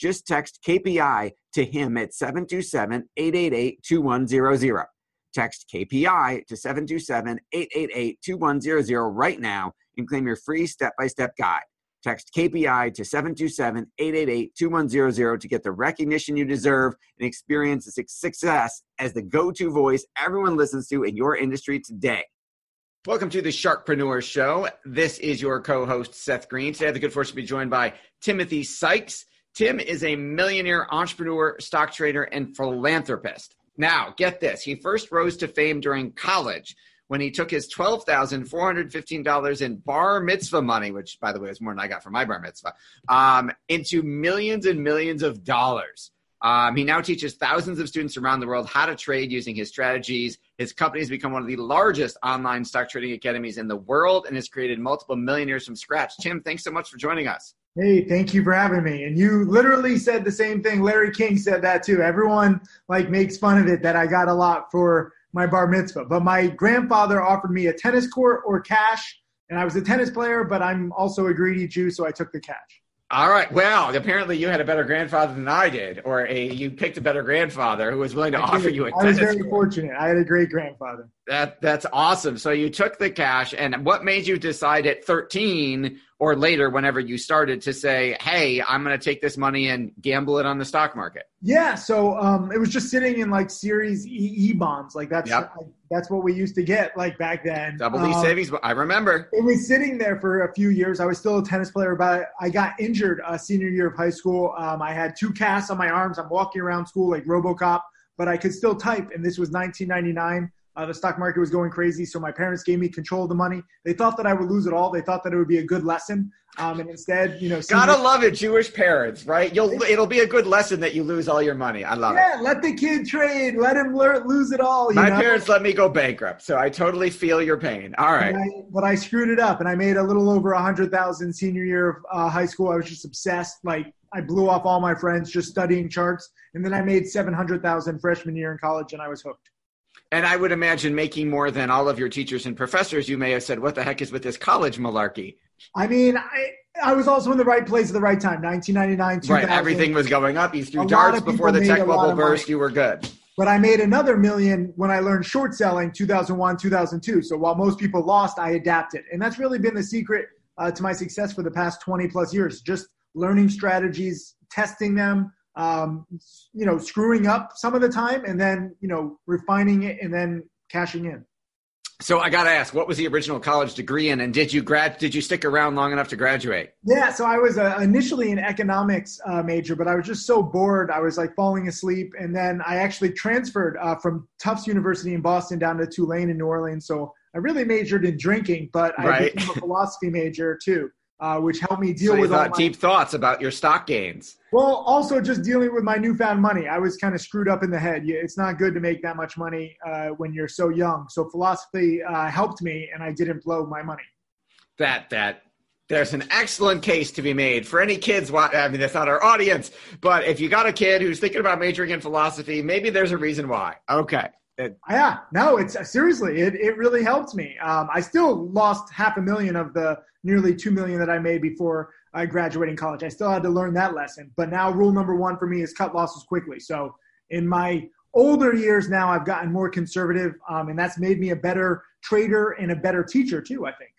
Just text KPI to him at 727-888-2100. Text KPI to 727-888-2100 right now and claim your free step-by-step guide. Text KPI to 727-888-2100 to get the recognition you deserve and experience the success as the go-to voice everyone listens to in your industry today. Welcome to the Sharkpreneur Show. This is your co-host, Seth Green. Today I have the good fortune to be joined by Timothy Sykes. Tim is a millionaire entrepreneur, stock trader, and philanthropist. Now, get this. He first rose to fame during college, when he took his $12,415 in bar mitzvah money, which, by the way, is more than I got for my bar mitzvah, into millions and millions of dollars. He now teaches thousands of students around the world how to trade using his strategies. His company has become one of the largest online stock trading academies in the world and has created multiple millionaires from scratch. Tim, thanks so much for joining us. Hey, thank you for having me. And you literally said the same thing. Larry King said that too. Everyone makes fun of it that I got a lot for my bar mitzvah, but my grandfather offered me a tennis court or cash, and I was a tennis player, but I'm also a greedy Jew, so I took the cash. All right. Well, apparently you had a better grandfather than I did, or you picked a better grandfather who was willing to offer you a tennis court. I was very fortunate. I had a great grandfather. That's awesome. So you took the cash, and what made you decide at 13 or later, whenever you started, to say, hey, I'm going to take this money and gamble it on the stock market? Yeah. So it was just sitting in Series EE bonds. That's what we used to get back then. Double D savings. I remember. It was sitting there for a few years. I was still a tennis player, but I got injured senior year of high school. I had two casts on my arms. I'm walking around school like RoboCop, but I could still type. And this was 1999. The stock market was going crazy, so my parents gave me control of the money. They thought that I would lose it all. They thought that it would be a good lesson, and instead, gotta love it, Jewish parents, right? It'll be a good lesson that you lose all your money. I love it. Yeah, let the kid trade. Let him lose it all. My parents let me go bankrupt, so I totally feel your pain. All right, but I screwed it up, and I made a little over $100,000 senior year of high school. I was just obsessed. I blew off all my friends just studying charts, and then I made $700,000 freshman year in college, and I was hooked. And I would imagine making more than all of your teachers and professors, you may have said, what the heck is with this college malarkey? I mean, I was also in the right place at the right time, 1999, 2000. Right, everything was going up. You threw darts before the tech bubble burst. You were good. But I made another $1 million when I learned short selling 2001, 2002. So while most people lost, I adapted. And that's really been the secret to my success for the past 20 plus years, just learning strategies, testing them, screwing up some of the time and then, refining it and then cashing in. So I got to ask, what was the original college degree in? And did you stick around long enough to graduate? Yeah. So I was initially an economics major, but I was just so bored. I was falling asleep. And then I actually transferred from Tufts University in Boston down to Tulane in New Orleans. So I really majored in drinking, but I became a philosophy major too. Which helped me deal with deep thoughts about your stock gains. Well, also just dealing with my newfound money. I was kind of screwed up in the head. It's not good to make that much money when you're so young. So philosophy helped me, and I didn't blow my money. There's an excellent case to be made for any kids. I mean, that's not our audience, but if you got a kid who's thinking about majoring in philosophy, maybe there's a reason why. Okay. Yeah, no, it's seriously, it really helped me. I still lost $500,000 of the nearly $2 million that I made before I graduated college. I still had to learn that lesson. But now rule number one for me is cut losses quickly. So in my older years now, I've gotten more conservative, and that's made me a better trader and a better teacher too, I think.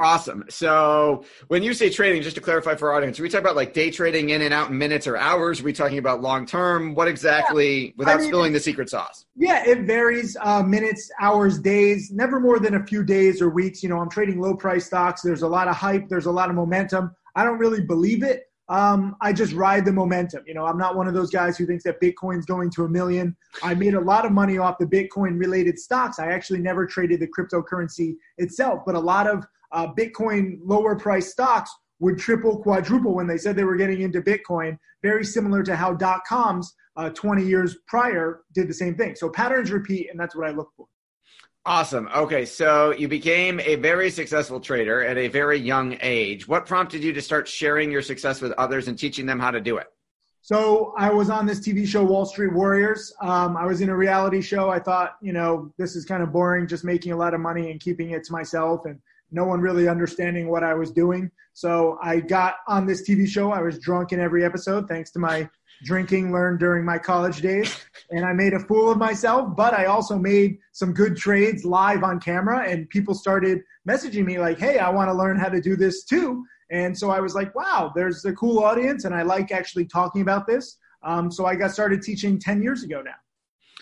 Awesome. So when you say trading, just to clarify for our audience, are we talking about like day trading in and out in minutes or hours? Are we talking about long-term? What exactly, spilling the secret sauce? Yeah, it varies minutes, hours, days, never more than a few days or weeks. You know, I'm trading low price stocks. There's a lot of hype. There's a lot of momentum. I don't really believe it. I just ride the momentum. You know, I'm not one of those guys who thinks that Bitcoin's going to $1 million. I made a lot of money off the Bitcoin related stocks. I actually never traded the cryptocurrency itself, but a lot of Bitcoin lower price stocks would triple, quadruple when they said they were getting into Bitcoin, very similar to how dot-coms 20 years prior did the same thing. So patterns repeat, and that's what I look for. Awesome. Okay, so you became a very successful trader at a very young age. What prompted you to start sharing your success with others and teaching them how to do it? So I was on this TV show, Wall Street Warriors. I was in a reality show. I thought, you know, this is kind of boring, just making a lot of money and keeping it to myself and no one really understanding what I was doing. So I got on this TV show. I was drunk in every episode, thanks to my drinking learned during my college days. And I made a fool of myself, but I also made some good trades live on camera. And people started messaging me like, hey, I want to learn how to do this too. And so I was like, wow, there's a cool audience. And I like actually talking about this. So I got started teaching 10 years ago now.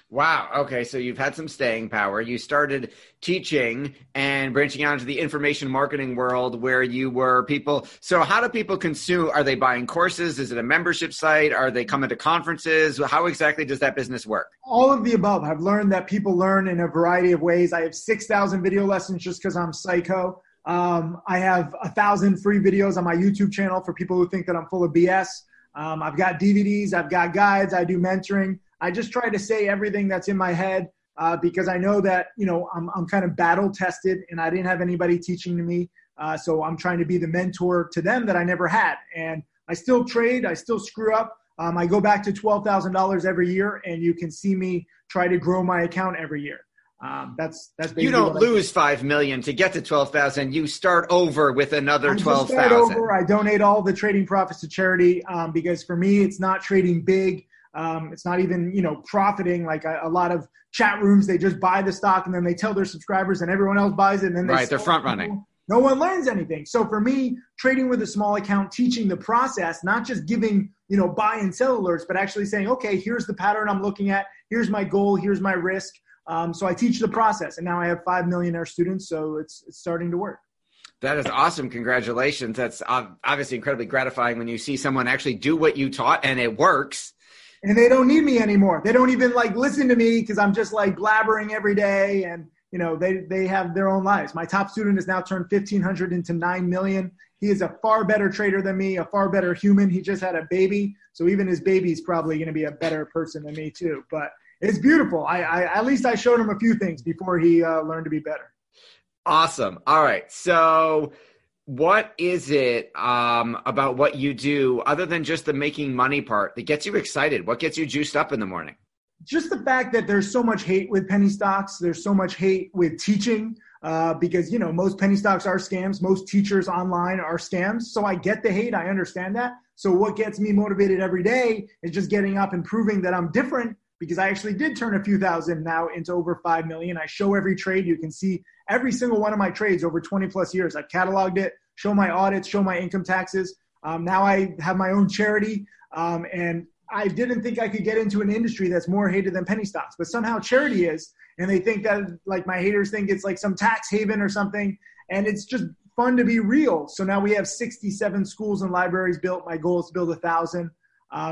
Wow. Okay. So you've had some staying power. You started teaching and branching out into the information marketing world where you were people. So how do people consume? Are they buying courses? Is it a membership site? Are they coming to conferences? How exactly does that business work? All of the above. I've learned that people learn in a variety of ways. I have 6,000 video lessons just because I'm psycho. I have 1,000 free videos on my YouTube channel for people who think that I'm full of BS. I've got DVDs. I've got guides. I do mentoring. I just try to say everything that's in my head because I know that, you know, I'm kind of battle tested and I didn't have anybody teaching to me. So I'm trying to be the mentor to them that I never had. And I still trade. I still screw up. I go back to $12,000 every year and you can see me try to grow my account every year. That's basically. You don't lose 5 million to get to 12,000. You start over with another 12,000. I donate all the trading profits to charity because for me, it's not trading big. It's not even, you know, profiting like a lot of chat rooms. They just buy the stock and then they tell their subscribers and everyone else buys it. And then they're front running. No one learns anything. So for me, trading with a small account, teaching the process, not just giving, you know, buy and sell alerts, but actually saying, okay, here's the pattern I'm looking at. Here's my goal. Here's my risk. So I teach the process and now I have 5 millionaire students. So it's starting to work. That is awesome. Congratulations. That's obviously incredibly gratifying when you see someone actually do what you taught and it works. And they don't need me anymore. They don't even like listen to me because I'm just like blabbering every day. And, you know, they have their own lives. My top student has now turned 1,500 into 9 million. He is a far better trader than me, a far better human. He just had a baby. So even his baby's probably going to be a better person than me too. But it's beautiful. I at least I showed him a few things before he learned to be better. Awesome. All right. So what is it about what you do other than just the making money part that gets you excited? What gets you juiced up in the morning? Just the fact that there's so much hate with penny stocks. There's so much hate with teaching because, you know, most penny stocks are scams. Most teachers online are scams. So I get the hate. I understand that. So what gets me motivated every day is just getting up and proving that I'm different because I actually did turn a few thousand now into over 5 million. I show every trade. You can see every single one of my trades over 20 plus years. I've cataloged it, show my audits, show my income taxes. Now I have my own charity. And I didn't think I could get into an industry that's more hated than penny stocks, but somehow charity is. And they think that like my haters think it's like some tax haven or something. And it's just fun to be real. So now we have 67 schools and libraries built. My goal is to build 1,000.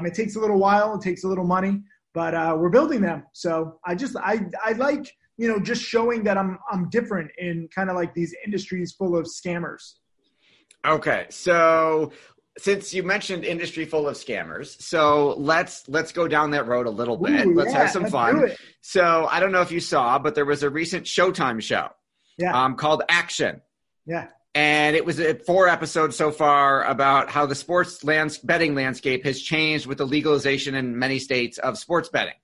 It takes a little while. It takes a little money, but we're building them. So I like, you know, just showing that I'm different in kind of like these industries full of scammers. Okay. So since you mentioned industry full of scammers, so let's go down that road a little bit. Let's have some fun. So I don't know if you saw, but there was a recent Showtime show called Action. Yeah. And it was 4 episodes so far about how the sports betting landscape has changed with the legalization in many states of sports betting.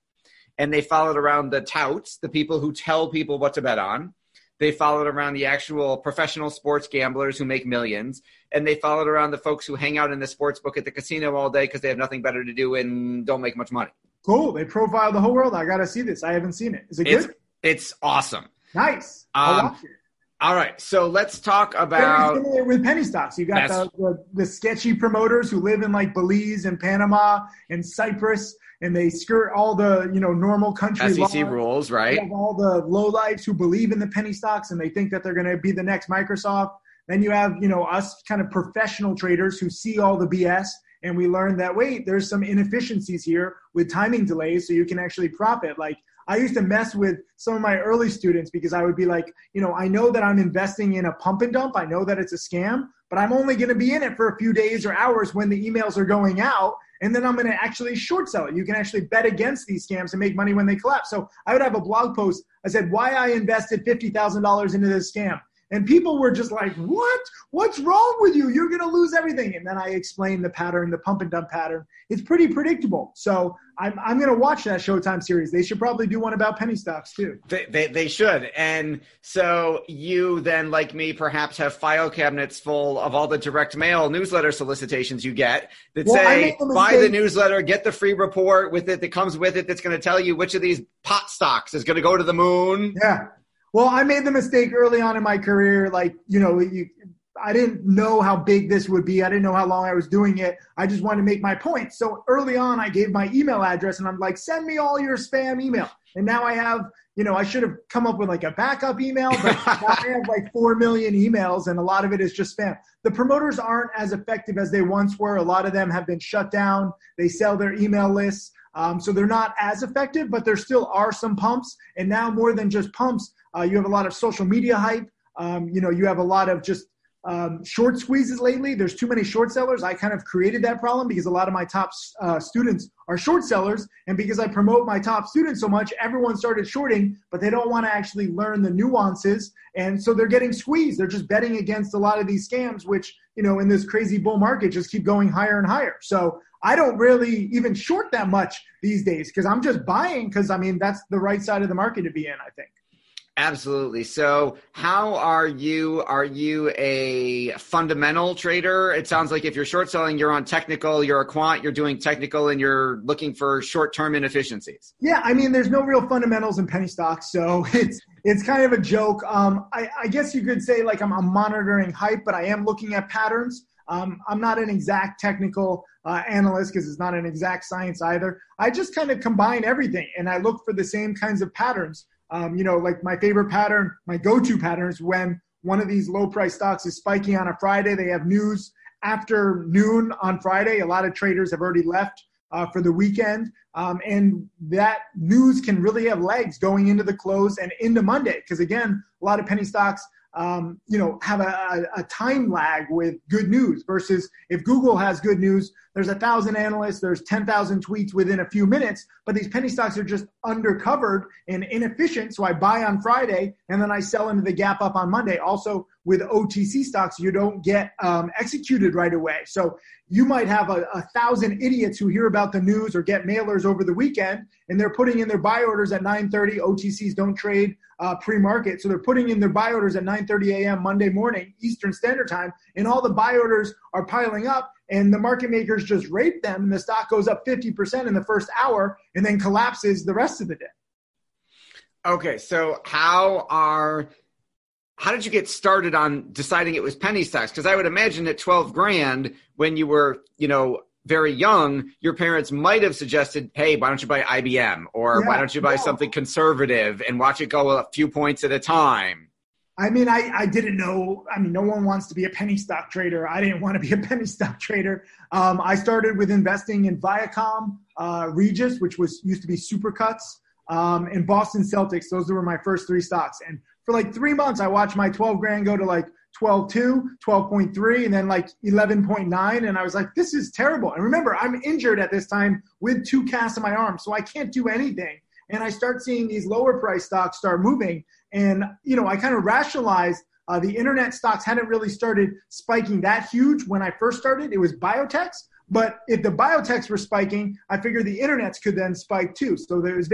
And they followed around the touts, the people who tell people what to bet on. They followed around the actual professional sports gamblers who make millions. And they followed around the folks who hang out in the sports book at the casino all day because they have nothing better to do and don't make much money. Cool. They profiled the whole world. I got to see this. I haven't seen it. Is it good? It's awesome. Nice. I'll watch it. All right, so let's talk about with penny stocks. You got the sketchy promoters who live in like Belize and Panama and Cyprus, and they skirt all the normal country SEC rules, right? You have all the lowlifes who believe in the penny stocks and they think that they're going to be the next Microsoft. Then you have us kind of professional traders who see all the BS, and we learn that there's some inefficiencies here with timing delays, so you can actually profit like. I used to mess with some of my early students because I would be like, I know that I'm investing in a pump and dump. I know that it's a scam, but I'm only going to be in it for a few days or hours when the emails are going out. And then I'm going to actually short sell it. You can actually bet against these scams and make money when they collapse. So I would have a blog post. I said, why I invested $50,000 into this scam. And people were just like, what? What's wrong with you? You're going to lose everything. And then I explained the pattern, the pump and dump pattern. It's pretty predictable. So I'm going to watch that Showtime series. They should probably do one about penny stocks too. They should. And so you then, like me, perhaps have file cabinets full of all the direct mail newsletter solicitations you get that say, buy the newsletter, get the free report with it that comes with it that's going to tell you which of these pot stocks is going to go to the moon. Yeah. Well, I made the mistake early on in my career. I didn't know how big this would be. I didn't know how long I was doing it. I just wanted to make my point. So early on, I gave my email address and I'm like, send me all your spam email. And now I have, I should have come up with like a backup email, but now I have like 4 million emails and a lot of it is just spam. The promoters aren't as effective as they once were. A lot of them have been shut down. They sell their email lists. So they're not as effective, but there still are some pumps. And now more than just pumps, you have a lot of social media hype. You have a lot of just short squeezes lately. There's too many short sellers. I kind of created that problem because a lot of my top students are short sellers. And because I promote my top students so much, everyone started shorting, but they don't want to actually learn the nuances. And so they're getting squeezed. They're just betting against a lot of these scams, which, in this crazy bull market just keep going higher and higher. So I don't really even short that much these days because I'm just buying because, that's the right side of the market to be in, I think. Absolutely. So how are you? Are you a fundamental trader? It sounds like if you're short selling, you're on technical, you're a quant, you're doing technical, and you're looking for short-term inefficiencies. Yeah. There's no real fundamentals in penny stocks. So it's kind of a joke. I guess you could say like I'm monitoring hype, but I am looking at patterns. I'm not an exact technical analyst because it's not an exact science either. I just kind of combine everything and I look for the same kinds of patterns. Like my favorite pattern, my go-to pattern is when one of these low-price stocks is spiking on a Friday. They have news after noon on Friday. A lot of traders have already left for the weekend. And that news can really have legs going into the close and into Monday. Because, again, a lot of penny stocks, have a time lag with good news versus if Google has good news, there's 1,000 analysts, there's 10,000 tweets within a few minutes, but these penny stocks are just undercovered and inefficient. So I buy on Friday and then I sell into the gap up on Monday. Also with OTC stocks, you don't get executed right away. So you might have 1,000 idiots who hear about the news or get mailers over the weekend and they're putting in their buy orders at 9:30. OTCs don't trade pre-market. So they're putting in their buy orders at 9:30 a.m. Monday morning, Eastern Standard Time, and all the buy orders are piling up. And the market makers just rape them, and the stock goes up 50% in the first hour and then collapses the rest of the day. Okay, so how did you get started on deciding it was penny stocks? Because I would imagine at $12,000 when you were, very young, your parents might have suggested, hey, why don't you buy IBM? Or why don't you buy something conservative and watch it go a few points at a time? I didn't know. No one wants to be a penny stock trader. I didn't want to be a penny stock trader. I started with investing in Viacom, Regis, which used to be Supercuts, and Boston Celtics. Those were my first three stocks. And for like 3 months, I watched my $12,000 go to like 12.2, 12.3, and then like 11.9. And I was like, this is terrible. And remember, I'm injured at this time with two casts in my arm, so I can't do anything. And I start seeing these lower price stocks start moving. And, I kind of rationalized the internet stocks hadn't really started spiking that huge when I first started. It was biotechs. But if the biotechs were spiking, I figured the internets could then spike too. So there was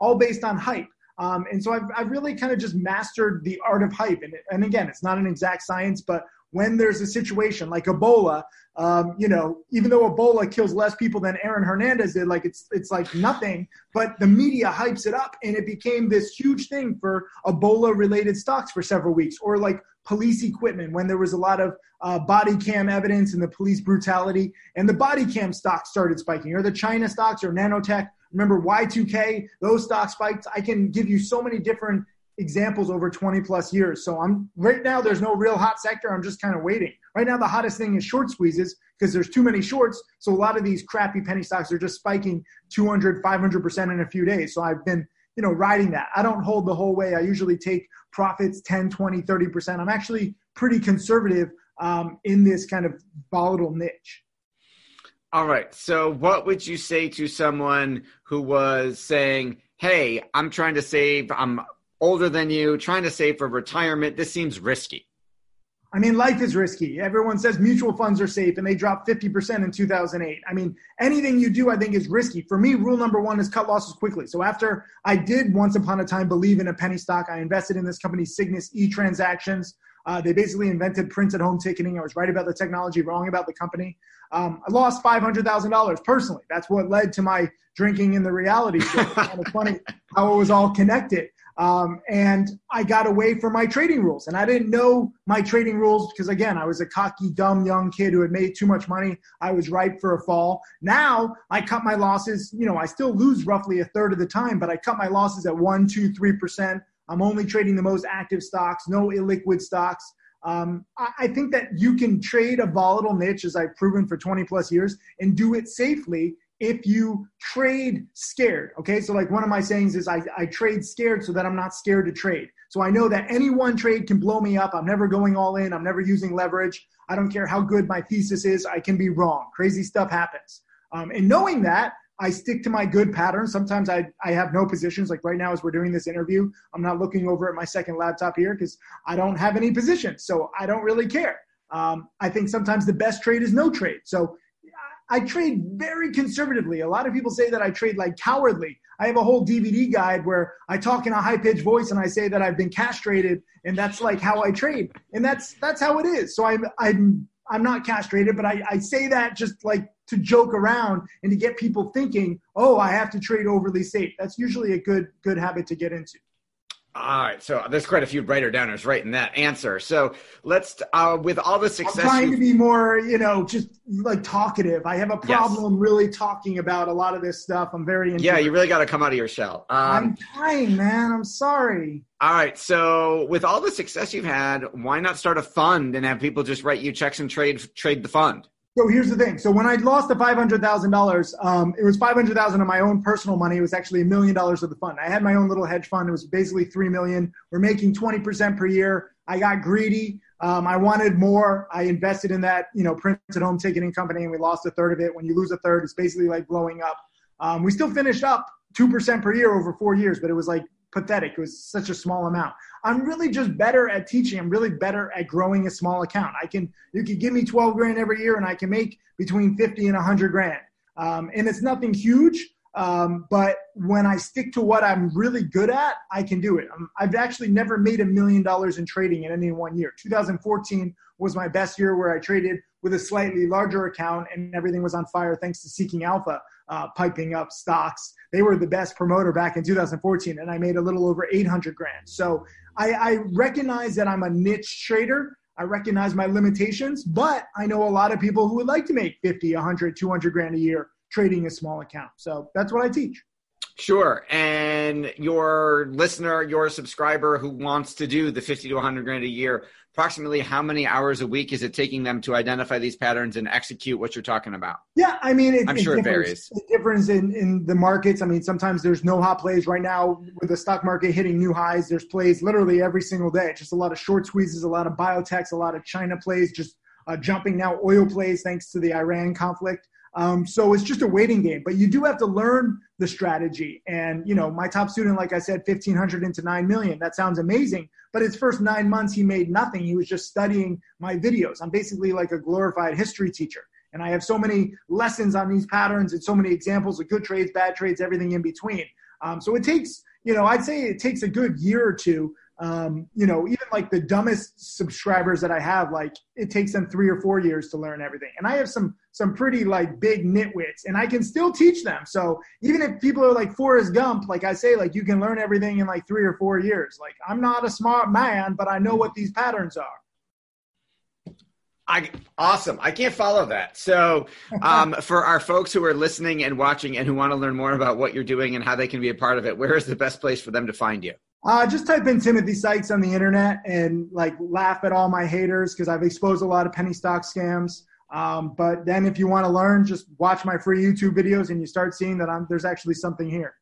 all based on hype. And so I've really kind of just mastered the art of hype. And again, it's not an exact science, but when there's a situation like Ebola, even though Ebola kills less people than Aaron Hernandez did, like it's like nothing, but the media hypes it up and it became this huge thing for Ebola related stocks for several weeks, or like police equipment when there was a lot of body cam evidence and the police brutality and the body cam stocks started spiking, or the China stocks or nanotech. Remember Y2K, those stocks spiked. I can give you so many different examples over 20 plus years. So I'm right now, there's no real hot sector. I'm just kind of waiting. Right now, the hottest thing is short squeezes because there's too many shorts. So a lot of these crappy penny stocks are just spiking 200, 500% in a few days. So I've been, riding that. I don't hold the whole way. I usually take profits 10, 20, 30%. I'm actually pretty conservative in this kind of volatile niche. All right. So what would you say to someone who was saying, hey, I'm trying to save, I'm older than you, trying to save for retirement. This seems risky. I mean, life is risky. Everyone says mutual funds are safe and they dropped 50% in 2008. I mean, anything you do, I think is risky. For me, rule number one is cut losses quickly. So after I did once upon a time believe in a penny stock, I invested in this company, Cygnus E-Transactions. They basically invented print-at-home ticketing. I was right about the technology, wrong about the company. I lost $500,000 personally. That's what led to my drinking in the reality show. It's kind of funny how it was all connected. And I got away from my trading rules. And I didn't know my trading rules because, again, I was a cocky, dumb, young kid who had made too much money. I was ripe for a fall. Now I cut my losses. I still lose roughly a third of the time, but I cut my losses at 1%, 2%, 3%. I'm only trading the most active stocks, no illiquid stocks. I think that you can trade a volatile niche, as I've proven for 20 plus years, and do it safely if you trade scared. Okay, so like one of my sayings is I trade scared so that I'm not scared to trade. So I know that any one trade can blow me up. I'm never going all in. I'm never using leverage. I don't care how good my thesis is. I can be wrong. Crazy stuff happens. And knowing that, I stick to my good patterns. Sometimes I have no positions. Like right now as we're doing this interview, I'm not looking over at my second laptop here because I don't have any positions. So I don't really care. I think sometimes the best trade is no trade. So I trade very conservatively. A lot of people say that I trade like cowardly. I have a whole DVD guide where I talk in a high-pitched voice and I say that I've been castrated and that's like how I trade. And that's how it is. So I'm not castrated, but I say that just like to joke around and to get people thinking, oh, I have to trade overly safe. That's usually a good habit to get into. All right. So there's quite a few writer downers right in that answer. So let's, with all the success. I'm trying to be more, just like talkative. I have a problem really talking about a lot of this stuff. I'm very into it. You really got to come out of your shell. I'm trying, man. I'm sorry. All right. So with all the success you've had, why not start a fund and have people just write you checks and trade the fund? So here's the thing. So when I lost the $500,000, it was $500,000 of my own personal money. It was actually $1 million of the fund. I had my own little hedge fund. It was basically $3 million. We're making 20% per year. I got greedy. I wanted more. I invested in that, print at home ticketing company, and we lost a third of it. When you lose a third, it's basically like blowing up. We still finished up 2% per year over 4 years, but it was like pathetic. It was such a small amount. I'm really just better at teaching. I'm really better at growing a small account. You could give me 12 grand every year and I can make between 50 and 100 grand. And it's nothing huge. But when I stick to what I'm really good at, I can do it. I've actually never made $1 million in trading in any one year. 2014 was my best year where I traded with a slightly larger account and everything was on fire thanks to Seeking Alpha piping up stocks. They were the best promoter back in 2014 and I made a little over 800 grand. So I recognize that I'm a niche trader. I recognize my limitations, but I know a lot of people who would like to make 50, 100, 200 grand a year trading a small account. So that's what I teach. Sure. And your listener, your subscriber who wants to do the 50 to 100 grand a year, approximately how many hours a week is it taking them to identify these patterns and execute what you're talking about? Yeah, I mean, I'm sure it varies. The difference in the markets. I mean, sometimes there's no hot plays right now with the stock market hitting new highs. There's plays literally every single day. Just a lot of short squeezes, a lot of biotechs, a lot of China plays, just jumping now oil plays thanks to the Iran conflict. So it's just a waiting game, but you do have to learn the strategy. And, my top student, like I said, 1,500 into 9 million, that sounds amazing, but his first 9 months, he made nothing. He was just studying my videos. I'm basically like a glorified history teacher. And I have so many lessons on these patterns and so many examples of good trades, bad trades, everything in between. So it takes, I'd say it takes a good year or two Even like the dumbest subscribers that I have, like it takes them 3 or 4 years to learn everything. And I have some pretty like big nitwits, and I can still teach them. So even if people are like Forrest Gump, like I say, like you can learn everything in like 3 or 4 years. Like I'm not a smart man, but I know what these patterns are. Awesome. I can't follow that. So for our folks who are listening and watching and who want to learn more about what you're doing and how they can be a part of it, where is the best place for them to find you? Just type in Timothy Sykes on the internet and like laugh at all my haters, because I've exposed a lot of penny stock scams. But then if you want to learn, just watch my free YouTube videos and you start seeing that there's actually something here.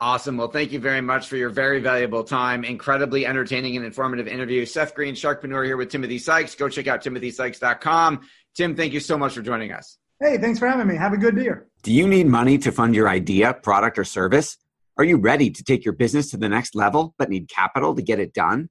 Awesome. Well, thank you very much for your very valuable time. Incredibly entertaining and informative interview. Seth Green, Sharkpreneur, here with Timothy Sykes. Go check out timothysykes.com. Tim, thank you so much for joining us. Hey, thanks for having me. Have a good year. Do you need money to fund your idea, product, or service? Are you ready to take your business to the next level but need capital to get it done?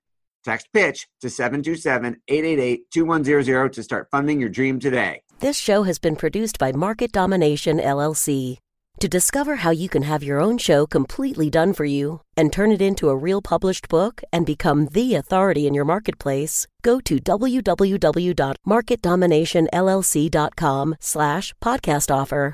Text PITCH to 727-888-2100 to start funding your dream today. This show has been produced by Market Domination, LLC. To discover how you can have your own show completely done for you and turn it into a real published book and become the authority in your marketplace, go to www.marketdominationllc.com/podcast offer.